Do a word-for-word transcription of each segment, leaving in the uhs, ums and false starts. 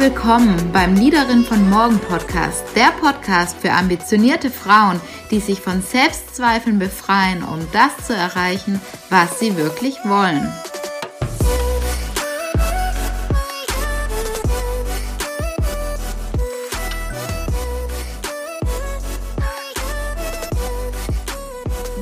willkommen beim Liederin von Morgen Podcast, der Podcast für ambitionierte Frauen, die sich von Selbstzweifeln befreien, um das zu erreichen, was sie wirklich wollen.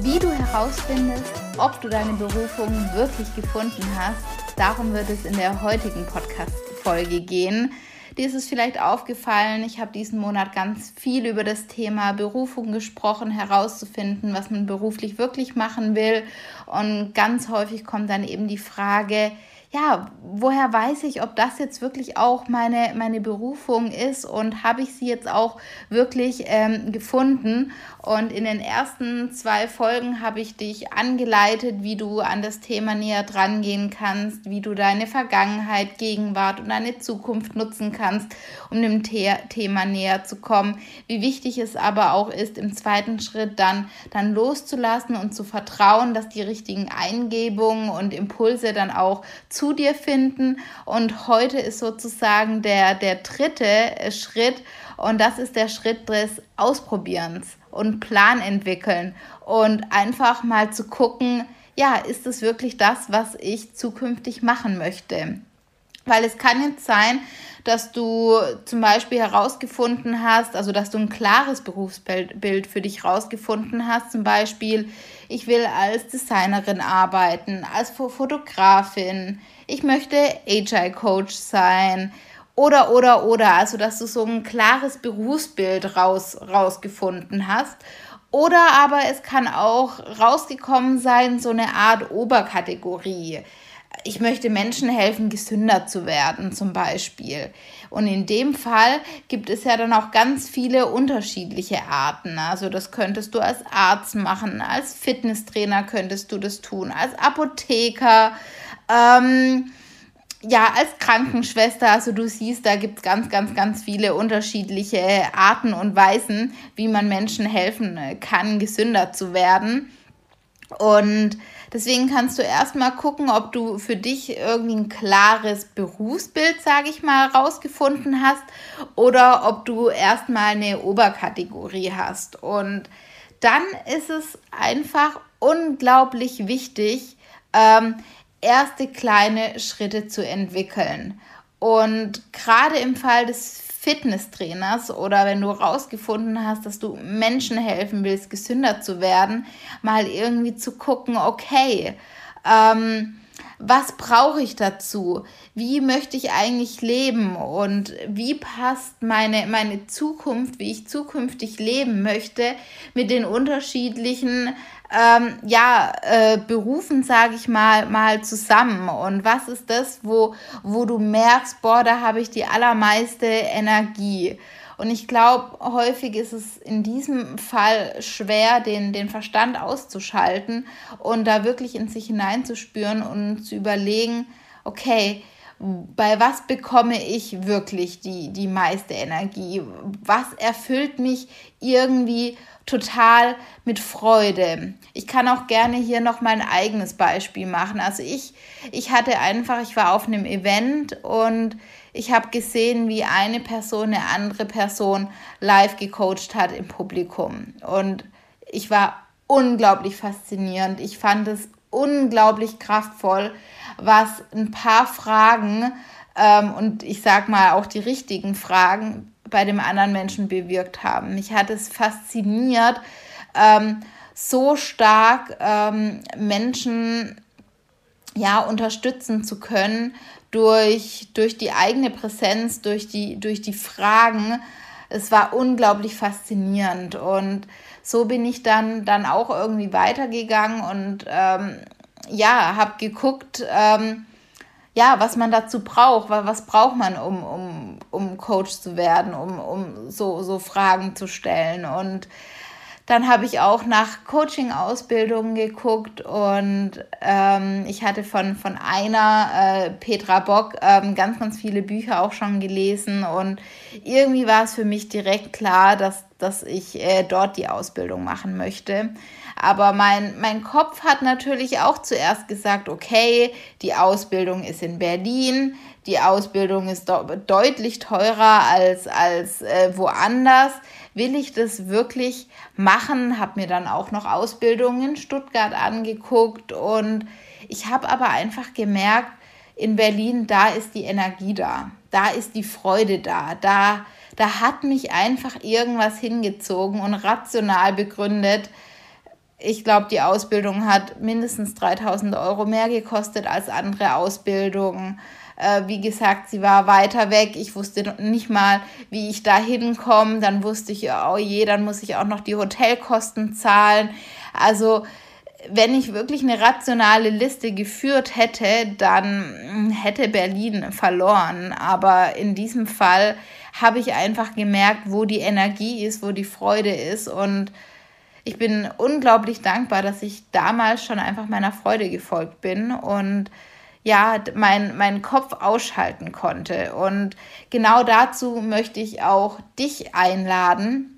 Wie du herausfindest, ob du deine Berufung wirklich gefunden hast, darum wird es in der heutigen Podcast-Folge gehen. Dir ist es vielleicht aufgefallen, ich habe diesen Monat ganz viel über das Thema Berufung gesprochen, herauszufinden, was man beruflich wirklich machen will. Und ganz häufig kommt dann eben die Frage, ja, woher weiß ich, ob das jetzt wirklich auch meine, meine Berufung ist und habe ich sie jetzt auch wirklich ähm, gefunden? Und in den ersten zwei Folgen habe ich dich angeleitet, wie du an das Thema näher dran gehen kannst, wie du deine Vergangenheit, Gegenwart und deine Zukunft nutzen kannst, um dem The- Thema näher zu kommen. Wie wichtig es aber auch ist, im zweiten Schritt dann, dann loszulassen und zu vertrauen, dass die richtigen Eingebungen und Impulse dann auch zu dir finden. Und heute ist sozusagen der, der dritte Schritt und das ist der Schritt des Ausprobierens und Plan entwickeln und einfach mal zu gucken, ja, ist es wirklich das, was ich zukünftig machen möchte? Weil es kann jetzt sein, dass du zum Beispiel herausgefunden hast, also dass du ein klares Berufsbild für dich herausgefunden hast, zum Beispiel, ich will als Designerin arbeiten, als Fotografin, ich möchte Agile-Coach sein oder, oder, oder, also dass du so ein klares Berufsbild raus, rausgefunden hast. Oder aber es kann auch rausgekommen sein, so eine Art Oberkategorie. Ich möchte Menschen helfen, gesünder zu werden zum Beispiel. Und in dem Fall gibt es ja dann auch ganz viele unterschiedliche Arten. Also das könntest du als Arzt machen, als Fitnesstrainer könntest du das tun, als Apotheker, ähm, ja, als Krankenschwester. Also du siehst, da gibt es ganz, ganz, ganz viele unterschiedliche Arten und Weisen, wie man Menschen helfen kann, gesünder zu werden. Und deswegen kannst du erstmal gucken, ob du für dich irgendwie ein klares Berufsbild, sage ich mal, rausgefunden hast oder ob du erstmal eine Oberkategorie hast. Und dann ist es einfach unglaublich wichtig, ähm, erste kleine Schritte zu entwickeln. Und gerade im Fall des Fitnesstrainers oder wenn du rausgefunden hast, dass du Menschen helfen willst, gesünder zu werden, mal irgendwie zu gucken, okay, ähm, was brauche ich dazu? Wie möchte ich eigentlich leben? Und wie passt meine, meine Zukunft, wie ich zukünftig leben möchte, mit den unterschiedlichen ähm, ja, äh, Berufen, sage ich mal, mal zusammen? Und was ist das, wo, wo du merkst, boah, da habe ich die allermeiste Energie? Und ich glaube, häufig ist es in diesem Fall schwer, den, den Verstand auszuschalten und da wirklich in sich hineinzuspüren und zu überlegen, okay, bei was bekomme ich wirklich die, die meiste Energie? Was erfüllt mich irgendwie total mit Freude? Ich kann auch gerne hier noch mein eigenes Beispiel machen. Also ich, ich hatte einfach, ich war auf einem Event und ich habe gesehen, wie eine Person eine andere Person live gecoacht hat im Publikum. Und ich war unglaublich faszinierend. Ich fand es unglaublich kraftvoll, was ein paar Fragen ähm, und ich sag mal auch die richtigen Fragen bei dem anderen Menschen bewirkt haben. Mich hat es fasziniert, ähm, so stark ähm, Menschen ja unterstützen zu können durch, durch die eigene Präsenz, durch die, durch die Fragen. Es war unglaublich faszinierend und so bin ich dann, dann auch irgendwie weitergegangen und ähm, ja, habe geguckt, ähm, ja, was man dazu braucht, weil was braucht man, um, um, um Coach zu werden, um, um so, so Fragen zu stellen. Und Dann habe ich auch nach Coaching-Ausbildungen geguckt und ähm, ich hatte von, von einer, äh, Petra Bock, ähm, ganz, ganz viele Bücher auch schon gelesen und irgendwie war es für mich direkt klar, dass, dass ich äh, dort die Ausbildung machen möchte. Aber mein, mein Kopf hat natürlich auch zuerst gesagt, okay, die Ausbildung ist in Berlin, die Ausbildung ist de- deutlich teurer als, als äh, woanders. Will ich das wirklich machen? Habe mir dann auch noch Ausbildungen in Stuttgart angeguckt und ich habe aber einfach gemerkt, in Berlin, da ist die Energie da, da ist die Freude da, da, da hat mich einfach irgendwas hingezogen und rational begründet. Ich glaube, die Ausbildung hat mindestens dreitausend Euro mehr gekostet als andere Ausbildungen. Wie gesagt, sie war weiter weg. Ich wusste nicht mal, wie ich da hinkomme. Dann wusste ich, oh je, dann muss ich auch noch die Hotelkosten zahlen. Also wenn ich wirklich eine rationale Liste geführt hätte, dann hätte Berlin verloren. Aber in diesem Fall habe ich einfach gemerkt, wo die Energie ist, wo die Freude ist. Und ich bin unglaublich dankbar, dass ich damals schon einfach meiner Freude gefolgt bin und ja, mein, meinen Kopf ausschalten konnte. Und genau dazu möchte ich auch dich einladen,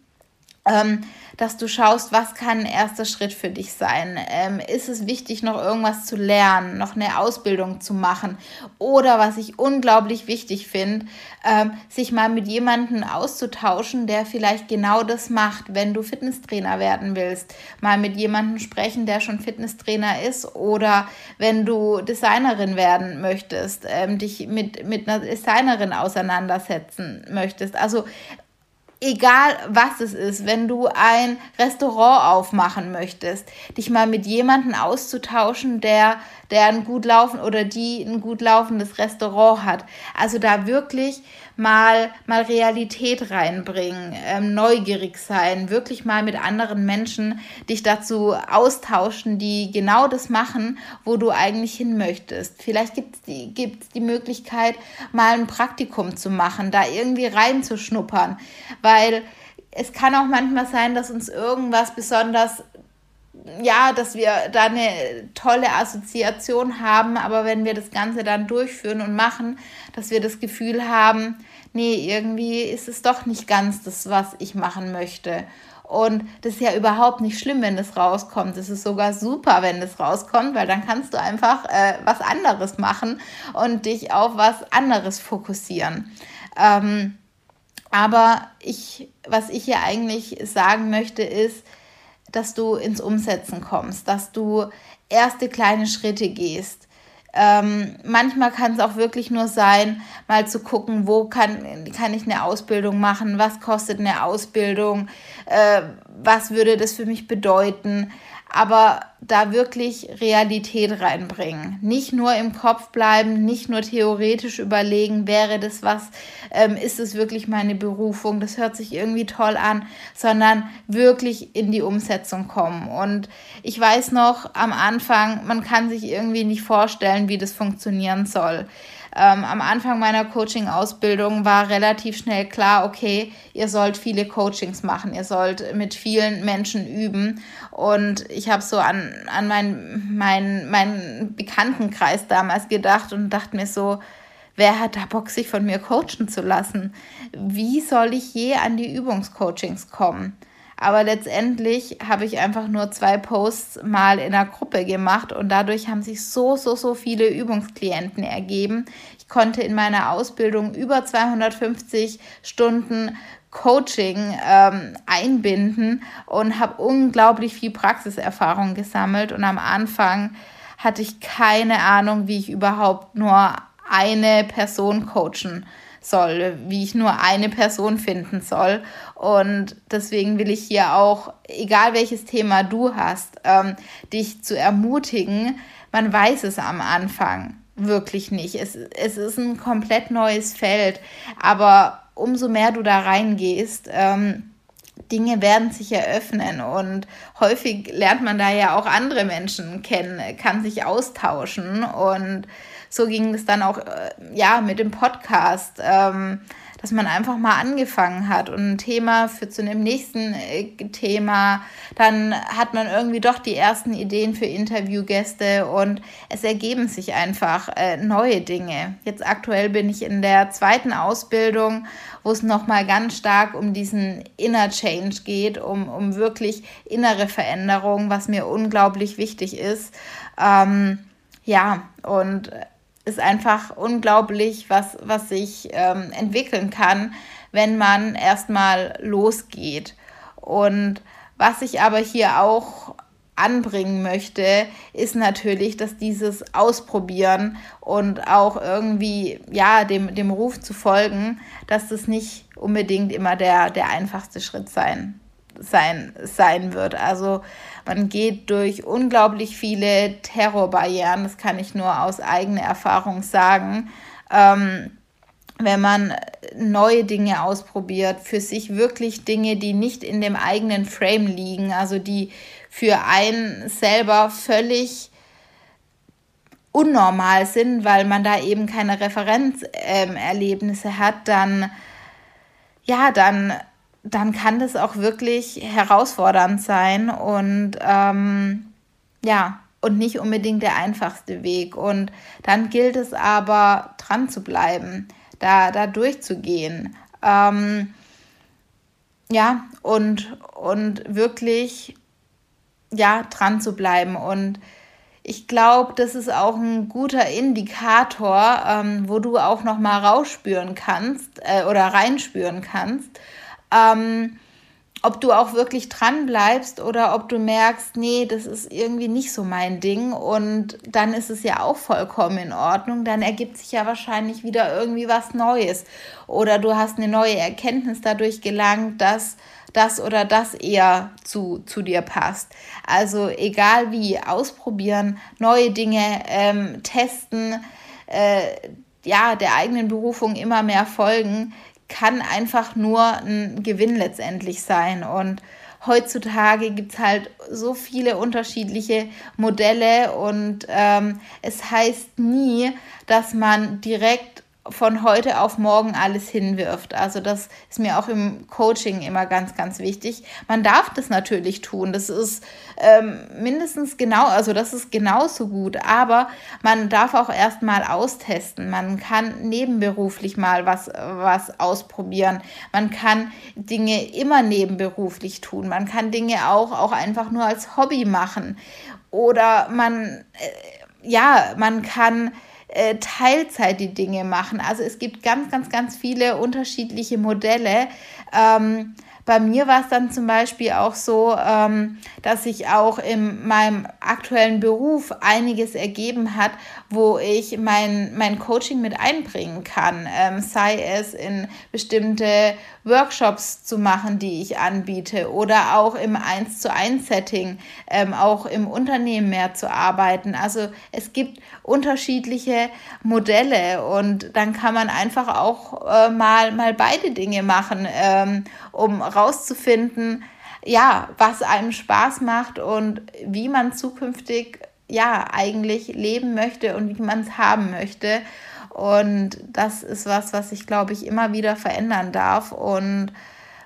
ähm, dass du schaust, was kann ein erster Schritt für dich sein? Ähm, ist es wichtig, noch irgendwas zu lernen, noch eine Ausbildung zu machen? Oder, was ich unglaublich wichtig finde, ähm, sich mal mit jemandem auszutauschen, der vielleicht genau das macht, wenn du Fitnesstrainer werden willst. Mal mit jemandem sprechen, der schon Fitnesstrainer ist. Oder wenn du Designerin werden möchtest, ähm, dich mit, mit einer Designerin auseinandersetzen möchtest. Also egal was es ist, wenn du ein Restaurant aufmachen möchtest, dich mal mit jemandem auszutauschen, der, der ein gut laufen oder die ein gut laufendes Restaurant hat. Also da wirklich mal, mal Realität reinbringen, ähm, neugierig sein, wirklich mal mit anderen Menschen dich dazu austauschen, die genau das machen, wo du eigentlich hin möchtest. Vielleicht gibt's die, gibt's die Möglichkeit, mal ein Praktikum zu machen, da irgendwie reinzuschnuppern. Weil es kann auch manchmal sein, dass uns irgendwas besonders, ja, dass wir da eine tolle Assoziation haben, aber wenn wir das Ganze dann durchführen und machen, dass wir das Gefühl haben, nee, irgendwie ist es doch nicht ganz das, was ich machen möchte. Und das ist ja überhaupt nicht schlimm, wenn das rauskommt. Es ist sogar super, wenn das rauskommt, weil dann kannst du einfach äh, was anderes machen und dich auf was anderes fokussieren. Ähm, Aber ich, was ich hier eigentlich sagen möchte, ist, dass du ins Umsetzen kommst, dass du erste kleine Schritte gehst. Ähm, manchmal kann es auch wirklich nur sein, mal zu gucken, wo kann, kann ich eine Ausbildung machen, was kostet eine Ausbildung, äh, was würde das für mich bedeuten. Aber da wirklich Realität reinbringen. Nicht nur im Kopf bleiben, nicht nur theoretisch überlegen, wäre das was, ähm, ist es wirklich meine Berufung, das hört sich irgendwie toll an, sondern wirklich in die Umsetzung kommen. Und ich weiß noch am Anfang, man kann sich irgendwie nicht vorstellen, wie das funktionieren soll. Ähm, am Anfang meiner Coaching-Ausbildung war relativ schnell klar, okay, ihr sollt viele Coachings machen, ihr sollt mit vielen Menschen üben. Und ich habe so an, an meinen mein, mein Bekanntenkreis damals gedacht und dachte mir so, wer hat da Bock, sich von mir coachen zu lassen? Wie soll ich je an die Übungscoachings kommen? Aber letztendlich habe ich einfach nur zwei Posts mal in der Gruppe gemacht und dadurch haben sich so, so, so viele Übungsklienten ergeben. Ich konnte in meiner Ausbildung über zweihundertfünfzig Stunden Coaching ähm, einbinden und habe unglaublich viel Praxiserfahrung gesammelt. Und am Anfang hatte ich keine Ahnung, wie ich überhaupt nur eine Person coachen soll, wie ich nur eine Person finden soll. Und deswegen will ich hier auch, egal welches Thema du hast, ähm, dich zu ermutigen, man weiß es am Anfang wirklich nicht. Es, es ist ein komplett neues Feld, aber umso mehr du da reingehst, ähm, Dinge werden sich eröffnen und häufig lernt man da ja auch andere Menschen kennen, kann sich austauschen und so ging es dann auch ja, mit dem Podcast, ähm, dass man einfach mal angefangen hat und ein Thema führt zu einem nächsten Thema, dann hat man irgendwie doch die ersten Ideen für Interviewgäste und es ergeben sich einfach neue Dinge. Jetzt aktuell bin ich in der zweiten Ausbildung, wo es nochmal ganz stark um diesen Inner Change geht, um, um wirklich innere Veränderung, was mir unglaublich wichtig ist. Ähm, ja, und ist einfach unglaublich, was, was sich ähm, entwickeln kann, wenn man erstmal losgeht. Und was ich aber hier auch anbringen möchte, ist natürlich, dass dieses Ausprobieren und auch irgendwie ja dem, dem Ruf zu folgen, dass das nicht unbedingt immer der, der einfachste Schritt sein, sein, sein wird. Also man geht durch unglaublich viele Terrorbarrieren, das kann ich nur aus eigener Erfahrung sagen, ähm, wenn man neue Dinge ausprobiert, für sich wirklich Dinge, die nicht in dem eigenen Frame liegen, also die für einen selber völlig unnormal sind, weil man da eben keine Referenzerlebnisse ähm, hat, dann, ja, dann, dann kann das auch wirklich herausfordernd sein und ähm, ja, und nicht unbedingt der einfachste Weg. Und dann gilt es aber, dran zu bleiben, da, da durchzugehen. Ähm, ja, und, und wirklich ja, dran zu bleiben. Und ich glaube, das ist auch ein guter Indikator, ähm, wo du auch noch mal rausspüren kannst äh, oder reinspüren kannst, ähm, ob du auch wirklich dran bleibst oder ob du merkst, nee, das ist irgendwie nicht so mein Ding. Und dann ist es ja auch vollkommen in Ordnung. Dann ergibt sich ja wahrscheinlich wieder irgendwie was Neues. Oder du hast eine neue Erkenntnis dadurch gelangt, dass das oder das eher zu, zu dir passt. Also egal wie, ausprobieren, neue Dinge ähm, testen, äh, ja, der eigenen Berufung immer mehr folgen, kann einfach nur ein Gewinn letztendlich sein. Und heutzutage gibt es halt so viele unterschiedliche Modelle und ähm, es heißt nie, dass man direkt von heute auf morgen alles hinwirft. Also das ist mir auch im Coaching immer ganz, ganz wichtig. Man darf das natürlich tun. Das ist ähm, mindestens genau, also das ist genauso gut. Aber man darf auch erst mal austesten. Man kann nebenberuflich mal was, was ausprobieren. Man kann Dinge immer nebenberuflich tun. Man kann Dinge auch, auch einfach nur als Hobby machen. Oder man, äh, ja, man kann Teilzeit die Dinge machen. Also es gibt ganz, ganz, ganz viele unterschiedliche Modelle. Ähm, bei mir war es dann zum Beispiel auch so, ähm, dass sich auch in meinem aktuellen Beruf einiges ergeben hat, wo ich mein, mein Coaching mit einbringen kann. Ähm, sei es in bestimmte Workshops zu machen, die ich anbiete oder auch im eins zu eins Setting, ähm, auch im Unternehmen mehr zu arbeiten. Also es gibt unterschiedliche Modelle und dann kann man einfach auch äh, mal, mal beide Dinge machen, ähm, um rauszufinden, ja, was einem Spaß macht und wie man zukünftig ja eigentlich leben möchte und wie man es haben möchte. Und das ist was, was ich, glaube ich, immer wieder verändern darf und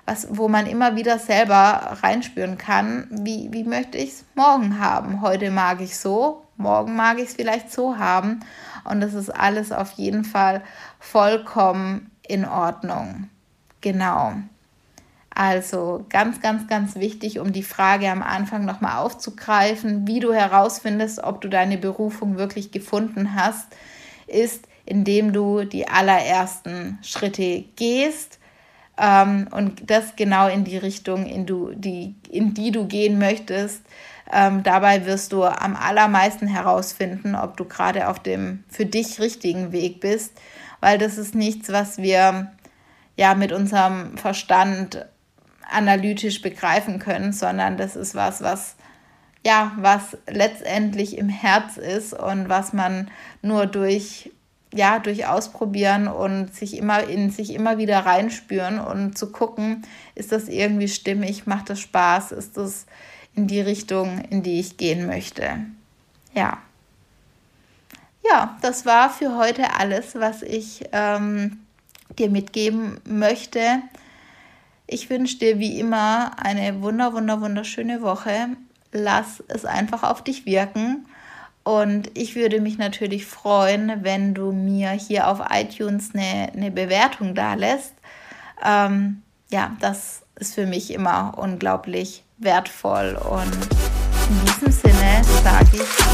was, wo man immer wieder selber reinspüren kann, wie, wie möchte ich es morgen haben? Heute mag ich so, morgen mag ich es vielleicht so haben. Und das ist alles auf jeden Fall vollkommen in Ordnung. Genau. Also ganz, ganz, ganz wichtig, um die Frage am Anfang nochmal aufzugreifen, wie du herausfindest, ob du deine Berufung wirklich gefunden hast, ist, indem du die allerersten Schritte gehst ähm, und das genau in die Richtung, in, du, die, in die du gehen möchtest. Ähm, dabei wirst du am allermeisten herausfinden, ob du gerade auf dem für dich richtigen Weg bist, weil das ist nichts, was wir ja mit unserem Verstand analytisch begreifen können, sondern das ist was, was ja, was letztendlich im Herz ist und was man nur durch ja, durch Ausprobieren und sich immer in sich immer wieder reinspüren und zu gucken, ist das irgendwie stimmig, macht das Spaß, ist das in die Richtung, in die ich gehen möchte. Ja, ja, das war für heute alles, was ich ähm, dir mitgeben möchte. Ich wünsche dir wie immer eine wunder, wunder, wunderschöne Woche. Lass es einfach auf dich wirken. Und ich würde mich natürlich freuen, wenn du mir hier auf iTunes eine, eine Bewertung dalässt. Ähm, ja, das ist für mich immer unglaublich wertvoll. Und in diesem Sinne sage ich...